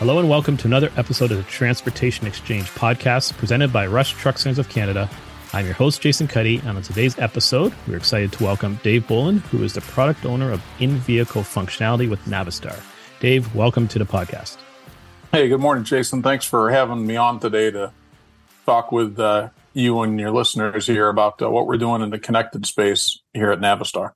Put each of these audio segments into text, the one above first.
Hello and welcome to another episode of the Transportation Exchange podcast presented by Rush Truck Centers of Canada. I'm your host, Jason Cuddy, and on today's episode, we're excited to welcome Dave Bullen, who is the product owner of In-Vehicle Functionality with Navistar. Dave, welcome to the podcast. Hey, good morning, Jason. Thanks for having me on today to talk with you and your listeners here about what we're doing in the connected space here at Navistar.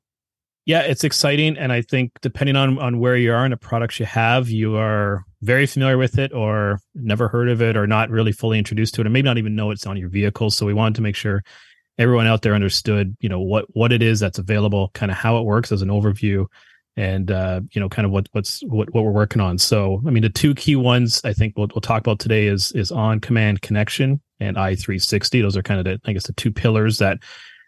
Yeah, it's exciting. And I think depending on where you are and the products you have, you are very familiar with it or never heard of it or not really fully introduced to it, and maybe not even know it's on your vehicle. So we wanted to make sure everyone out there understood, you know, what it is that's available, kind of how it works as an overview and, you know, kind of what we're working on. So, I mean, the two key ones I think we'll talk about today is OnCommand Connection and I360. Those are kind of the two pillars that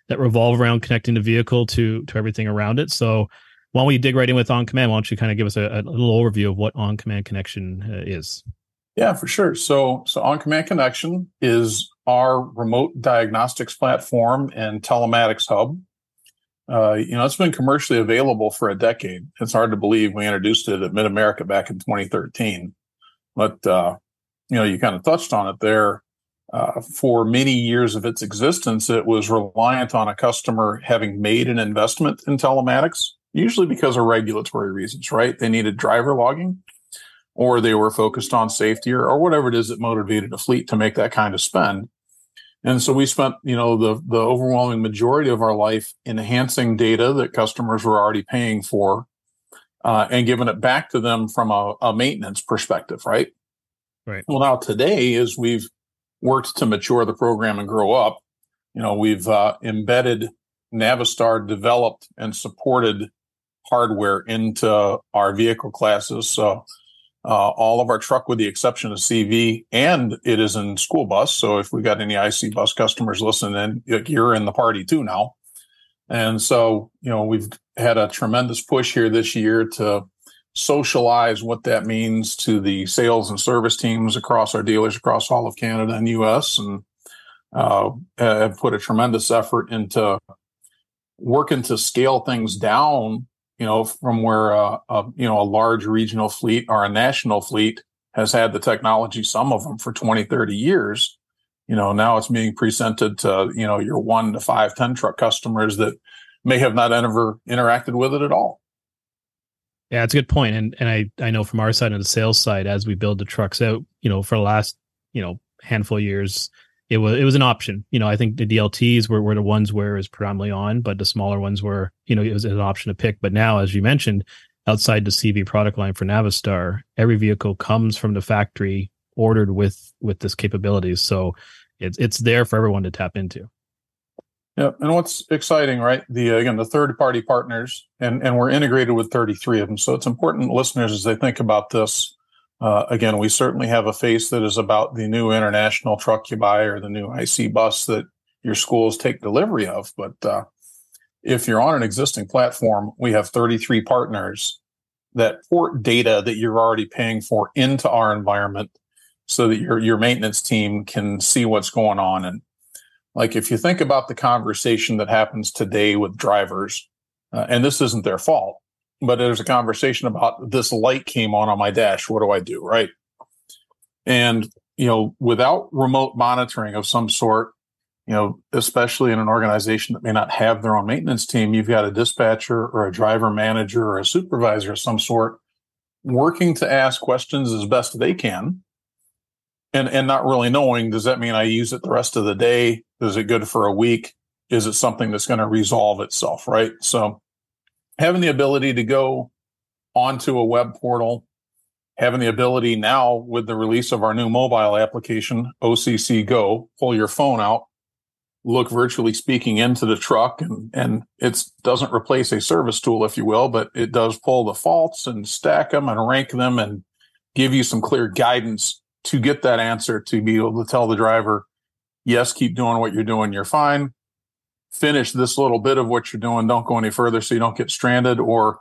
revolve around connecting the vehicle to everything around it. So why don't we dig right in with OnCommand? Why don't you kind of give us a little overview of what OnCommand Connection is? Yeah, for sure. So OnCommand Connection is our remote diagnostics platform and telematics hub. It's been commercially available for a decade. It's hard to believe we introduced it at Mid America back in 2013. But, you kind of touched on it there. For many years of its existence, it was reliant on a customer having made an investment in telematics, usually because of regulatory reasons, right? They needed driver logging, or they were focused on safety, or whatever it is that motivated a fleet to make that kind of spend. And so we spent, the overwhelming majority of our life enhancing data that customers were already paying for and giving it back to them from a maintenance perspective, right? Right. Well, now today, as we've worked to mature the program and grow up, we've embedded Navistar developed and supported hardware into our vehicle classes. So all of our truck, with the exception of CV, and it is in school bus. So if we got any IC bus customers listening, you're in the party too now. And so, we've had a tremendous push here this year to socialize what that means to the sales and service teams across our dealers across all of Canada and US, and have put a tremendous effort into working to scale things down, from where a large regional fleet or a national fleet has had the technology, some of them for 20, 30 years. Now it's being presented to, your 1 to 5, 10 truck customers that may have not ever interacted with it at all. Yeah, that's a good point. And I know from our side and the sales side, as we build the trucks out, for the last, handful of years, it was an option. I think the DLTs were the ones where it was predominantly on, but the smaller ones were, it was an option to pick. But now, as you mentioned, outside the CV product line for Navistar, every vehicle comes from the factory ordered with this capability. So it's there for everyone to tap into. Yeah, and what's exciting, right? The third-party partners, and we're integrated with 33 of them. So it's important, listeners, as they think about this. We certainly have a face that is about the new international truck you buy or the new IC bus that your schools take delivery of. But if you're on an existing platform, we have 33 partners that port data that you're already paying for into our environment, so that your maintenance team can see what's going on. And like, if you think about the conversation that happens today with drivers, and this isn't their fault, but there's a conversation about this light came on my dash. What do I do? Right. And, without remote monitoring of some sort, especially in an organization that may not have their own maintenance team, you've got a dispatcher or a driver manager or a supervisor of some sort working to ask questions as best they can. And not really knowing, does that mean I use it the rest of the day? Is it good for a week? Is it something that's going to resolve itself, right? So having the ability to go onto a web portal, having the ability now with the release of our new mobile application, OCC Go, pull your phone out, look virtually speaking into the truck, and it doesn't replace a service tool, if you will, but it does pull the faults and stack them and rank them and give you some clear guidance to get that answer, to be able to tell the driver, yes, keep doing what you're doing. You're fine. Finish this little bit of what you're doing. Don't go any further so you don't get stranded, or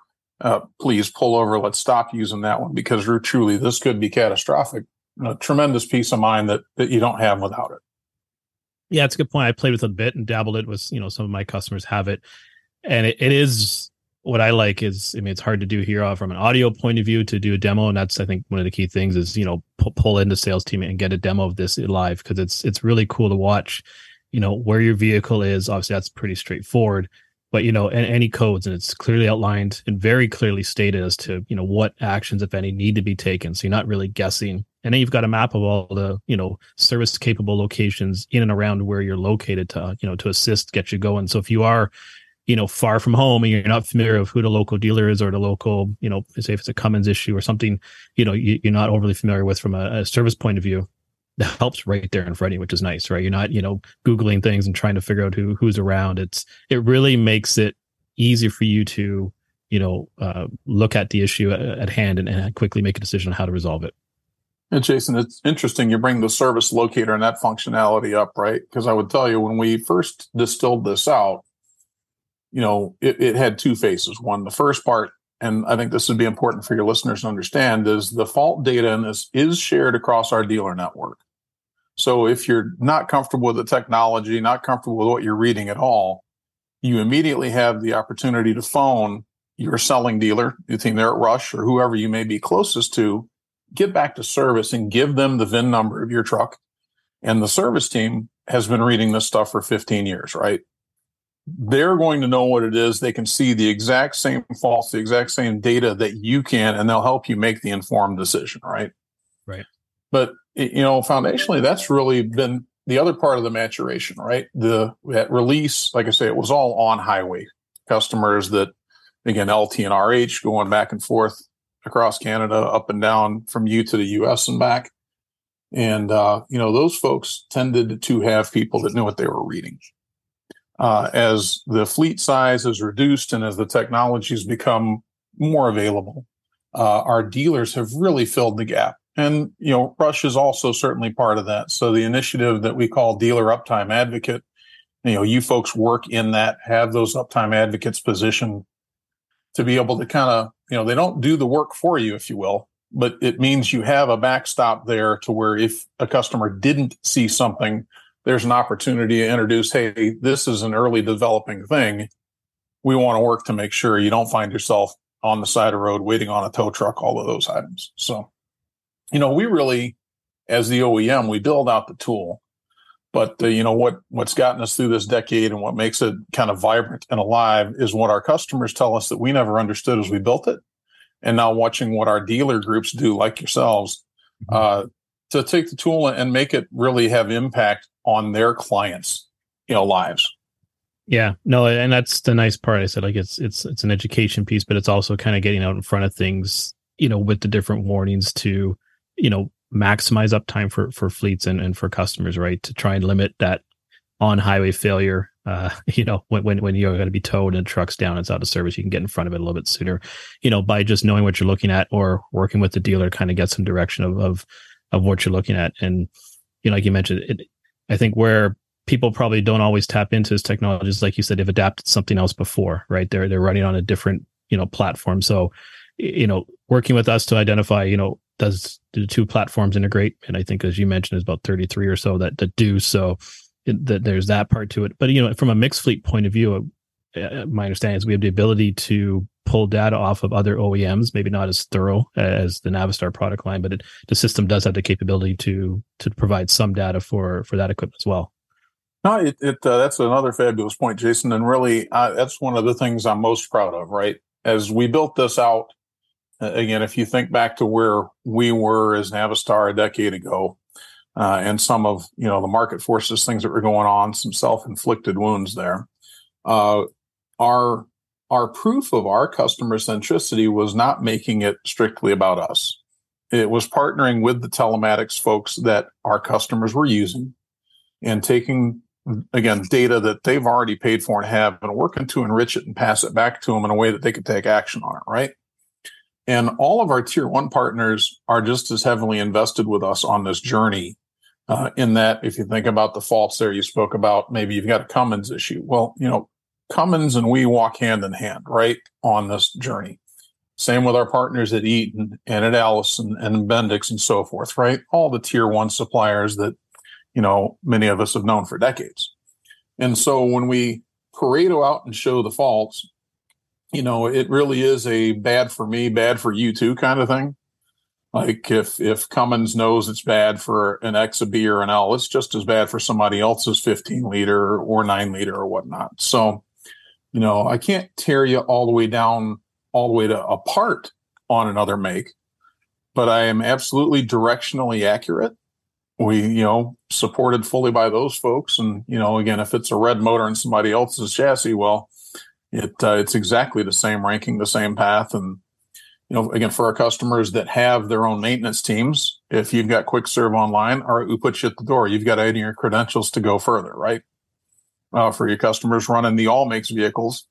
please pull over. Let's stop using that one because truly this could be catastrophic. A tremendous peace of mind that you don't have without it. Yeah, it's a good point. I played with it a bit and dabbled it with, some of my customers have it. And it is what I like is, I mean, it's hard to do here from an audio point of view to do a demo. And that's, I think, one of the key things is, you know, pull in the sales team and get a demo of this live, because it's really cool to watch, you know, where your vehicle is. Obviously, that's pretty straightforward, but, you know, any codes, and it's clearly outlined and very clearly stated as to, you know, what actions, if any, need to be taken. So you're not really guessing. And then you've got a map of all the, you know, service capable locations in and around where you're located to, you know, to assist, get you going. So if you are, you know, far from home and you're not familiar with who the local dealer is or the local, you know, say if it's a Cummins issue or something, you know, you're not overly familiar with from a service point of view, that helps right there in front of you, which is nice, right? You're not, you know, Googling things and trying to figure out who's around. It really makes it easier for you to, you know, look at the issue at hand and quickly make a decision on how to resolve it. And Jason, it's interesting you bring the service locator and that functionality up, right? Because I would tell you, when we first distilled this out, you know, it had two phases. One, the first part, and I think this would be important for your listeners to understand, is the fault data in this is shared across our dealer network. So if you're not comfortable with the technology, not comfortable with what you're reading at all, you immediately have the opportunity to phone your selling dealer, you think they're at Rush or whoever you may be closest to, get back to service and give them the VIN number of your truck. And the service team has been reading this stuff for 15 years, right? They're going to know what it is. They can see the exact same faults, the exact same data that you can, and they'll help you make the informed decision, right? Right. But, you know, foundationally, that's really been the other part of the maturation, right? That release, like I say, it was all on highway customers that, again, LT and RH going back and forth across Canada, up and down from you to the U.S. and back. And, you know, those folks tended to have people that knew what they were reading. As the fleet size is reduced and as the technologies become more available, our dealers have really filled the gap. And, you know, Rush is also certainly part of that. So the initiative that we call Dealer Uptime Advocate, you know, you folks work in that, have those uptime advocates positioned to be able to kind of, you know, they don't do the work for you, if you will, but it means you have a backstop there to where if a customer didn't see something, there's an opportunity to introduce, hey, this is an early developing thing. We want to work to make sure you don't find yourself on the side of the road waiting on a tow truck, all of those items. So, you know, we really, as the OEM, we build out the tool. But, you know, what's gotten us through this decade and what makes it kind of vibrant and alive is what our customers tell us that we never understood as we built it. And now watching what our dealer groups do, like yourselves, to take the tool and make it really have impact on their clients, you know, lives. Yeah, no. And that's the nice part. I said, like, it's an education piece, but it's also kind of getting out in front of things, you know, with the different warnings to, you know, maximize uptime for fleets and for customers, right. To try and limit that on highway failure. You know, when you're going to be towed and trucks down, it's out of service, you can get in front of it a little bit sooner, you know, by just knowing what you're looking at or working with the dealer, kind of get some direction of what you're looking at. And, you know, like you mentioned, I think where people probably don't always tap into this technology is, like you said, they've adapted something else before, right? They're running on a different, you know, platform. So, you know, working with us to identify, you know, does the two platforms integrate? And I think, as you mentioned, there's about 33 or so that do. So that there's that part to it. But, you know, from a mixed fleet point of view, my understanding is we have the ability to pull data off of other OEMs, maybe not as thorough as the Navistar product line, but the system does have the capability to provide some data for that equipment as well. No, that's another fabulous point, Jason. And really, that's one of the things I'm most proud of, right? As we built this out, again, if you think back to where we were as Navistar a decade ago, and some of, you know, the market forces, things that were going on, some self-inflicted wounds there, our proof of our customer centricity was not making it strictly about us. It was partnering with the telematics folks that our customers were using and taking, again, data that they've already paid for and have, and working to enrich it and pass it back to them in a way that they could take action on it, right? And all of our tier one partners are just as heavily invested with us on this journey, in that if you think about the faults there you spoke about, maybe you've got a Cummins issue. Well, you know, Cummins and we walk hand in hand, right, on this journey. Same with our partners at Eaton and at Allison and Bendix and so forth, right? All the tier one suppliers that, you know, many of us have known for decades. And so when we Pareto out and show the faults, you know, it really is a bad for me, bad for you too kind of thing. Like if Cummins knows it's bad for an X, a B, or an L, it's just as bad for somebody else's 15-liter or 9-liter or whatnot. So, you know, I can't tear you all the way down, all the way to a part on another make, but I am absolutely directionally accurate. We, you know, supported fully by those folks. And, you know, again, if it's a red motor in somebody else's chassis, well, it's exactly the same ranking, the same path, and, you know, again, for our customers that have their own maintenance teams, if you've got QuickServe Online, all right, we put you at the door. You've got to add in your credentials to go further, right? For your customers running the all makes vehicles,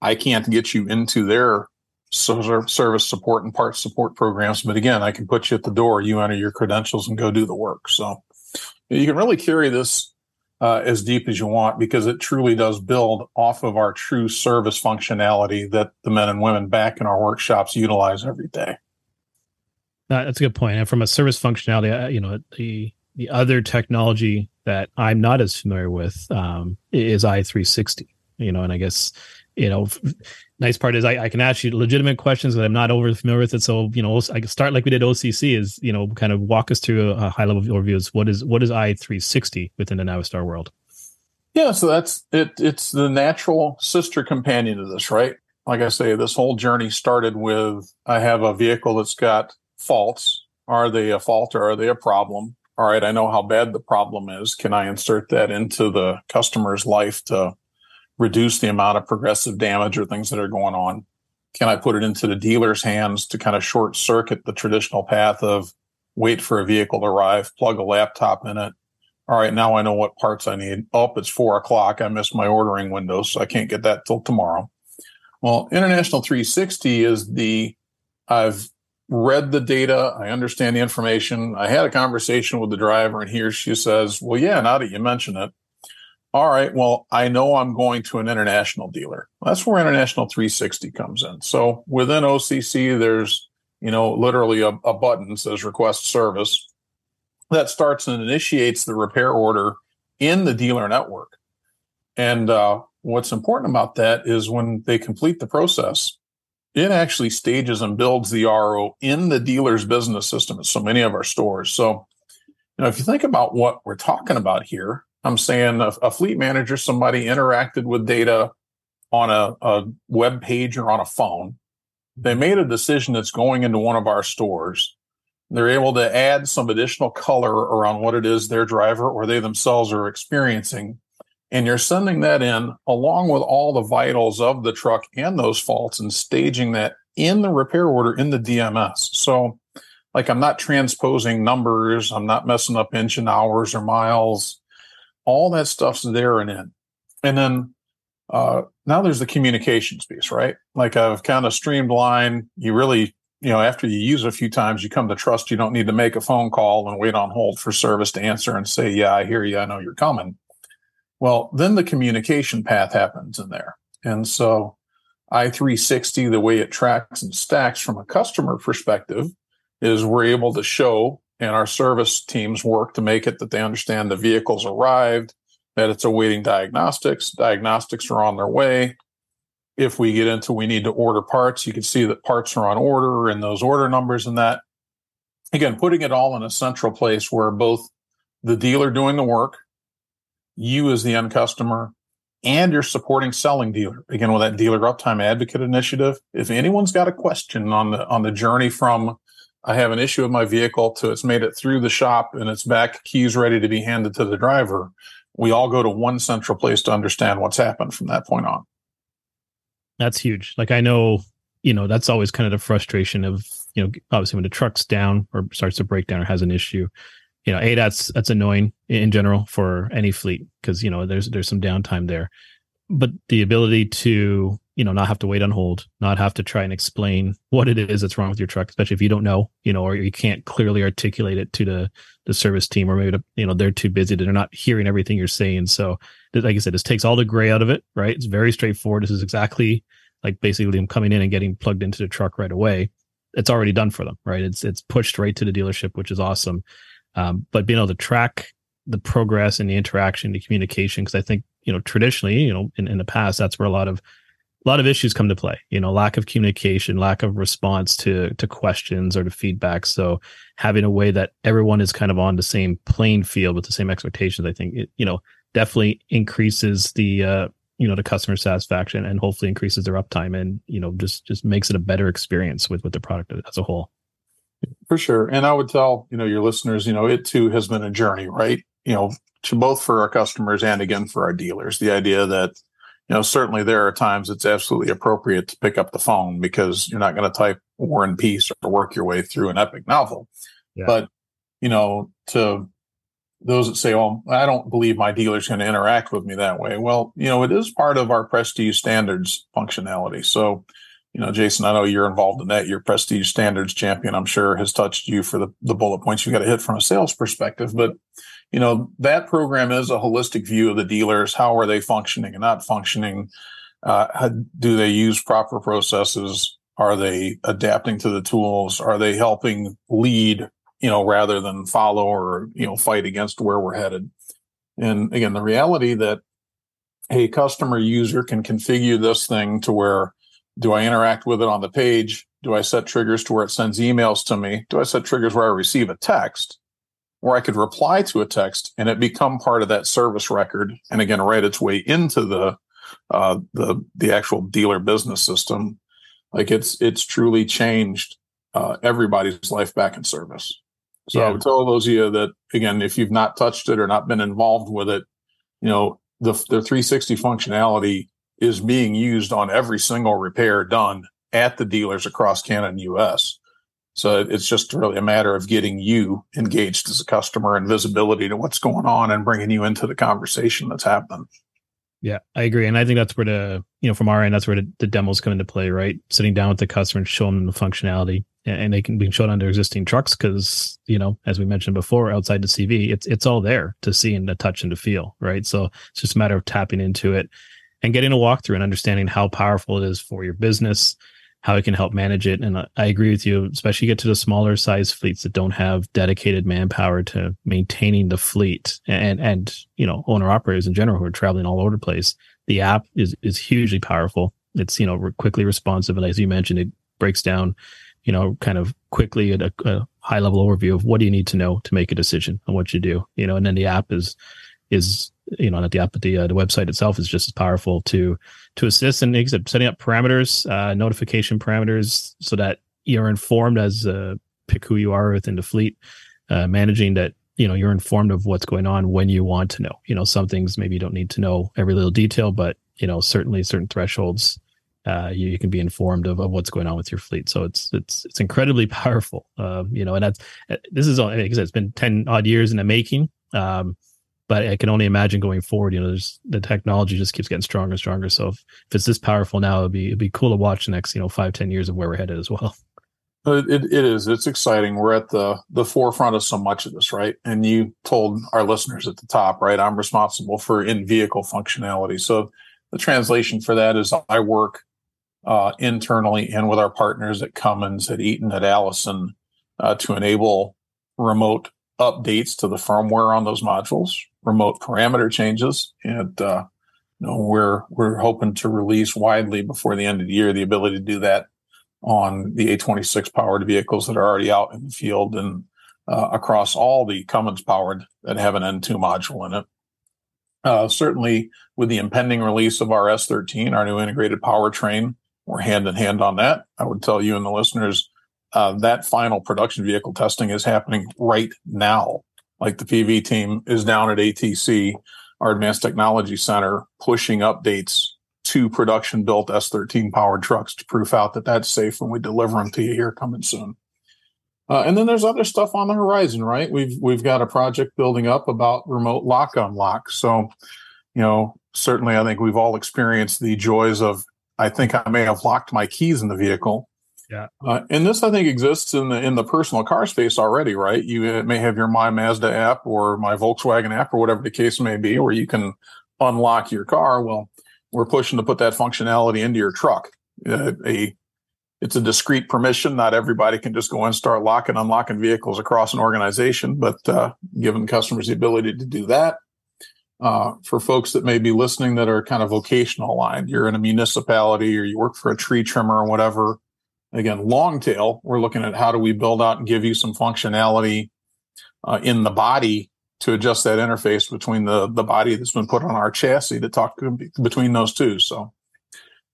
I can't get you into their service support and parts support programs. But again, I can put you at the door. You enter your credentials and go do the work. So you can really carry this as deep as you want, because it truly does build off of our true service functionality that the men and women back in our workshops utilize every day. That's a good point. And from a service functionality, you know, the other technology that I'm not as familiar with is I360, you know, and I guess, you know, nice part is I can ask you legitimate questions that I'm not over familiar with it. So, you know, I can start like we did OCC is, you know, kind of walk us through a high level overview of what is I360 within the Navistar world? Yeah. So that's it. It's the natural sister companion to this, right? Like I say, this whole journey started with, I have a vehicle that's got faults. Are they a fault or are they a problem? All right. I know how bad the problem is. Can I insert that into the customer's life to reduce the amount of progressive damage or things that are going on? Can I put it into the dealer's hands to kind of short circuit the traditional path of wait for a vehicle to arrive, plug a laptop in it? All right, now I know what parts I need. Oh, it's 4:00. I missed my ordering window, so I can't get that till tomorrow. Well, International 360 is I've read the data. I understand the information. I had a conversation with the driver, and he or she says, well, yeah, now that you mention it, all right, well, I know I'm going to an international dealer. That's where International 360 comes in. So within OCC, there's, you know, literally a button that says request service. That starts and initiates the repair order in the dealer network. And what's important about that is when they complete the process, it actually stages and builds the RO in the dealer's business system at so many of our stores. So, you know, if you think about what we're talking about here, I'm saying a fleet manager, somebody interacted with data on a web page or on a phone. They made a decision that's going into one of our stores. They're able to add some additional color around what it is their driver or they themselves are experiencing. And you're sending that in along with all the vitals of the truck and those faults and staging that in the repair order in the DMS. So like, I'm not transposing numbers. I'm not messing up engine hours or miles. All that stuff's there and in. And then now there's the communications piece, right? Like I've kind of streamlined. You really, you know, after you use it a few times, you come to trust you don't need to make a phone call and wait on hold for service to answer and say, yeah, I hear you. I know you're coming. Well, then the communication path happens in there. And so I360, the way it tracks and stacks from a customer perspective is we're able to show, and our service teams work to make it that they understand the vehicle's arrived, that it's awaiting diagnostics. Diagnostics are on their way. If we get into we need to order parts, you can see that parts are on order and those order numbers and that. Again, putting it all in a central place where both the dealer doing the work, you as the end customer, and your supporting selling dealer. Again, with that dealer uptime advocate initiative, if anyone's got a question on the journey from I have an issue with my vehicle to it's made it through the shop and it's back, keys ready to be handed to the driver, we all go to one central place to understand what's happened from that point on. That's huge. Like I know, you know, that's always kind of the frustration of, you know, obviously when the truck's down or starts to break down or has an issue, you know, that's annoying in general for any fleet because, you know, there's some downtime there. But the ability to, you know, not have to wait on hold, not have to try and explain what it is that's wrong with your truck, especially if you don't know, you know, or you can't clearly articulate it to the service team, or maybe, you know, they're too busy. They're not hearing everything you're saying. So like I said, this takes all the gray out of it, right? It's very straightforward. This is exactly like basically them coming in and getting plugged into the truck right away. It's already done for them, right? It's pushed right to the dealership, which is awesome. But being able to track the progress and the interaction, the communication, because I think, you know, traditionally, you know, in the past, that's where a lot of a lot of issues come to play, you know, lack of communication, lack of response to questions or to feedback. So having a way that everyone is kind of on the same playing field with the same expectations, I think, it, you know, definitely increases the, you know, the customer satisfaction and hopefully increases their uptime and, you know, just makes it a better experience with the product as a whole. For sure. And I would tell, you know, your listeners, you know, it too has been a journey, right? You know, to both for our customers and again, for our dealers, the idea that, you know, certainly there are times it's absolutely appropriate to pick up the phone because you're not going to type War and Peace or work your way through an epic novel. Yeah. But, you know, to those that say, well, I don't believe my dealer's going to interact with me that way. Well, you know, it is part of our Prestige Standards functionality. So, you know, Jason, I know you're involved in that. Your Prestige Standards champion, I'm sure, has touched you for the bullet points you got to hit from a sales perspective. But, you know, that program is a holistic view of the dealers. How are they functioning and not functioning? Do they use proper processes? Are they adapting to the tools? Are they helping lead, you know, rather than follow or, you know, fight against where we're headed? And again, the reality that a customer user can configure this thing to where, do I interact with it on the page? Do I set triggers to where it sends emails to me? Do I set triggers where I receive a text? Where I could reply to a text and it become part of that service record and again, write its way into the actual dealer business system. Like it's truly changed everybody's life back in service. So yeah. I would tell those of you that, again, if you've not touched it or not been involved with it, you know, the 360 functionality is being used on every single repair done at the dealers across Canada and US. So it's just really a matter of getting you engaged as a customer and visibility to what's going on and bringing you into the conversation that's happening. Yeah, I agree. And I think that's where the, you know, from our end, that's where the demos come into play, right? Sitting down with the customer and showing them the functionality, and they can be shown on their existing trucks. Cause you know, as we mentioned before, outside the CV, it's all there to see and to touch and to feel, right? So it's just a matter of tapping into it and getting a walkthrough and understanding how powerful it is for your business, how it can help manage it. And I agree with you, especially get to the smaller size fleets that don't have dedicated manpower to maintaining the fleet and you know, owner operators in general who are traveling all over the place. The app is hugely powerful. It's, you know, quickly responsive. And as you mentioned, it breaks down, you know, kind of quickly at a high level overview of what do you need to know to make a decision on what you do, you know, and then the app is, you know, not the app, but the website itself is just as powerful to assist in setting up parameters, notification parameters, so that you're informed as pick who you are within the fleet, managing that, you know, you're informed of what's going on when you want to know. You know, some things maybe you don't need to know every little detail, but, you know, certainly certain thresholds, you can be informed of what's going on with your fleet. So it's incredibly powerful, you know, and this is all, because it's been 10 odd years in the making. But I can only imagine going forward, you know, the technology just keeps getting stronger and stronger. So if it's this powerful now, it'd be cool to watch the next, you know, 5-10 years of where we're headed as well. It is. It's exciting. We're at the forefront of so much of this, right? And you told our listeners at the top, right? I'm responsible for in-vehicle functionality. So the translation for that is I work internally and with our partners at Cummins, at Eaton, at Allison to enable remote updates to the firmware on those modules, remote parameter changes, and you know, we're hoping to release widely before the end of the year the ability to do that on the A26 powered vehicles that are already out in the field and across all the Cummins powered that have an N2 module in it. Certainly, with the impending release of our S13, our new integrated powertrain, we're hand in hand on that. I would tell you and the listeners, that final production vehicle testing is happening right now. Like the PV team is down at ATC, our Advanced Technology Center, pushing updates to production-built S13 powered trucks to proof out that that's safe when we deliver them to you here coming soon. And then there's other stuff on the horizon, right? We've got a project building up about remote lock unlock. So, you know, certainly I think we've all experienced the joys of, I think I may have locked my keys in the vehicle. Yeah, and this I think exists in the personal car space already, right? You may have your My Mazda app or My Volkswagen app or whatever the case may be, where you can unlock your car. Well, we're pushing to put that functionality into your truck. It's a discrete permission. Not everybody can just go and start locking, unlocking vehicles across an organization, but giving customers the ability to do that. for folks that may be listening that are kind of vocational aligned. You're in a municipality or you work for a tree trimmer or whatever. Again, long tail, we're looking at how do we build out and give you some functionality in the body to adjust that interface between the body that's been put on our chassis to talk between those two. So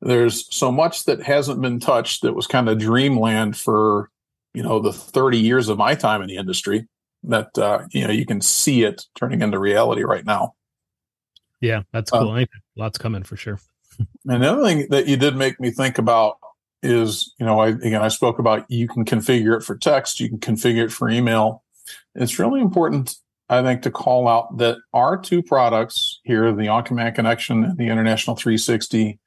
there's so much that hasn't been touched that was kind of dreamland for, you know, the 30 years of my time in the industry that, you know, you can see it turning into reality right now. Yeah, that's cool. Lots coming for sure. And the other thing that you did make me think about is, you know, I spoke about you can configure it for text, you can configure it for email. It's really important, I think, to call out that our two products here, the OnCommand Connection and the International 360,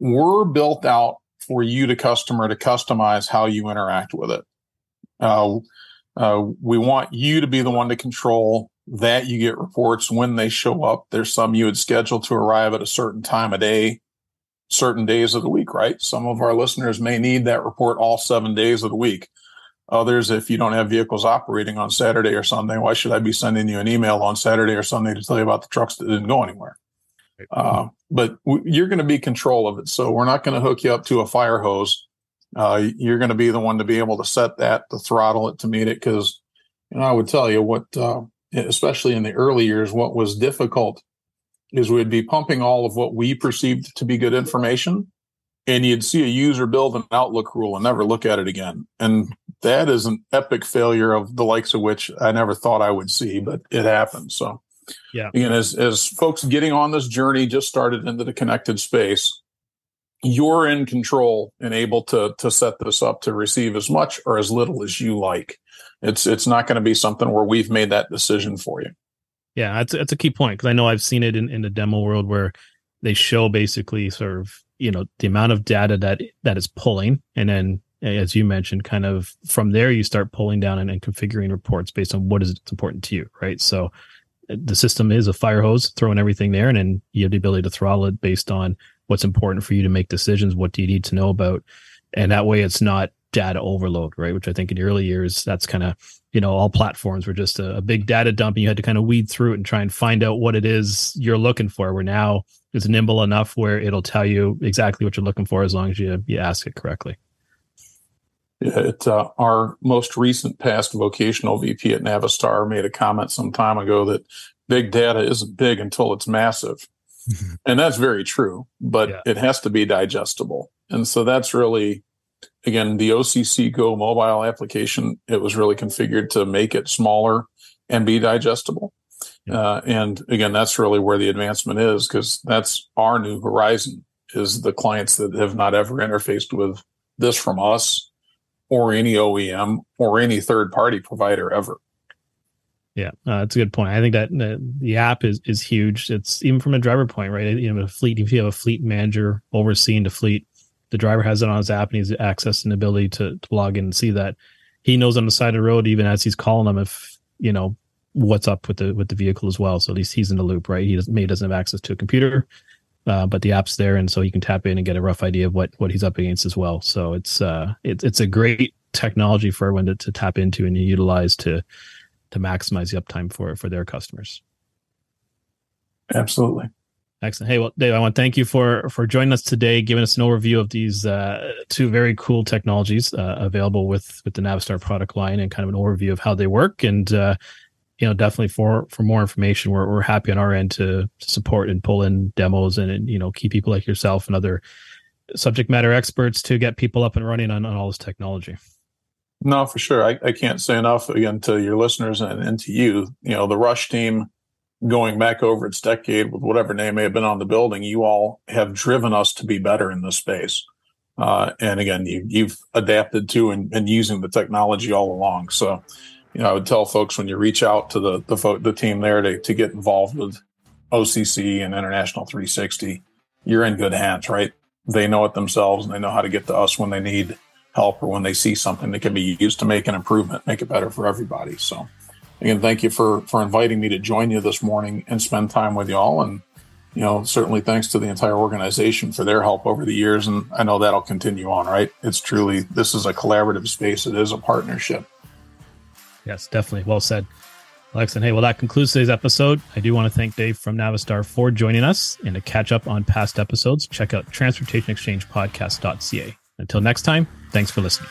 were built out for you to customer to customize how you interact with it. We want you to be the one to control that you get reports when they show up. There's some you would schedule to arrive at a certain time of day, certain days of the week, right? Some of our listeners may need that report all 7 days of the week. Others, if you don't have vehicles operating on Saturday or Sunday, why should I be sending you an email on Saturday or Sunday to tell you about the trucks that didn't go anywhere? But you're going to be in control of it. So we're not going to hook you up to a fire hose. You're going to be the one to be able to set that, to throttle it, to meet it. Because, you know, I would tell you what, especially in the early years, what was difficult is we'd be pumping all of what we perceived to be good information, and you'd see a user build an Outlook rule and never look at it again. And that is an epic failure of the likes of which I never thought I would see, but it happened. So, yeah, again, as folks getting on this journey just started into the connected space, you're in control and able to set this up to receive as much or as little as you like. It's not going to be something where we've made that decision for you. Yeah, that's a key point, because I know I've seen it in the demo world where they show basically sort of, you know, the amount of data that is pulling. And then, as you mentioned, kind of from there, you start pulling down and configuring reports based on what is important to you, right? So the system is a fire hose, throwing everything there, and then you have the ability to throttle it based on what's important for you to make decisions. What do you need to know about? And that way it's not data overload, right? Which I think in the early years, that's kind of, you know, all platforms were just a big data dump, and you had to kind of weed through it and try and find out what it is you're looking for. Where now it's nimble enough where it'll tell you exactly what you're looking for as long as you ask it correctly. Yeah, our most recent past vocational VP at Navistar made a comment some time ago that big data isn't big until it's massive. Mm-hmm. And that's very true, but It has to be digestible. And so that's really, again, the OCC Go mobile application, it was really configured to make it smaller and be digestible. Yeah. And again, that's really where the advancement is, because that's our new horizon, is the clients that have not ever interfaced with this from us or any OEM or any third-party provider ever. Yeah, that's a good point. I think that the app is huge. It's even from a driver point, right? You know, a fleet, if you have a fleet manager overseeing the fleet, the driver has it on his app and he's accessing the ability to log in and see that. He knows on the side of the road, even as he's calling them, if, you know, what's up with the vehicle as well. So at least he's in the loop, right? He doesn't have access to a computer, but the app's there, and so he can tap in and get a rough idea of what he's up against as well. So it's a great technology for everyone to tap into and utilize to maximize the uptime for their customers. Absolutely. Excellent. Hey, well, Dave, I want to thank you for joining us today, giving us an overview of these two very cool technologies available with the Navistar product line, and kind of an overview of how they work. And, you know, definitely for more information, we're happy on our end to support and pull in demos and, you know, key people like yourself and other subject matter experts to get people up and running on all this technology. No, for sure. I can't say enough, again, to your listeners and to you. You know, the Rush team, going back over its decade with whatever name may have been on the building, you all have driven us to be better in this space. And again, you've adapted to and been using the technology all along. So, you know, I would tell folks, when you reach out to the team there to get involved with OCC and International 360, you're in good hands, right? They know it themselves, and they know how to get to us when they need help or when they see something that can be used to make an improvement, make it better for everybody. So, again, thank you for inviting me to join you this morning and spend time with y'all. And, you know, certainly thanks to the entire organization for their help over the years. And I know that'll continue on, right? It's truly, this is a collaborative space. It is a partnership. Yes, definitely. Well said. Excellent. Hey, well, that concludes today's episode. I do want to thank Dave from Navistar for joining us. And to catch up on past episodes, check out transportationexchangepodcast.ca. Until next time, thanks for listening.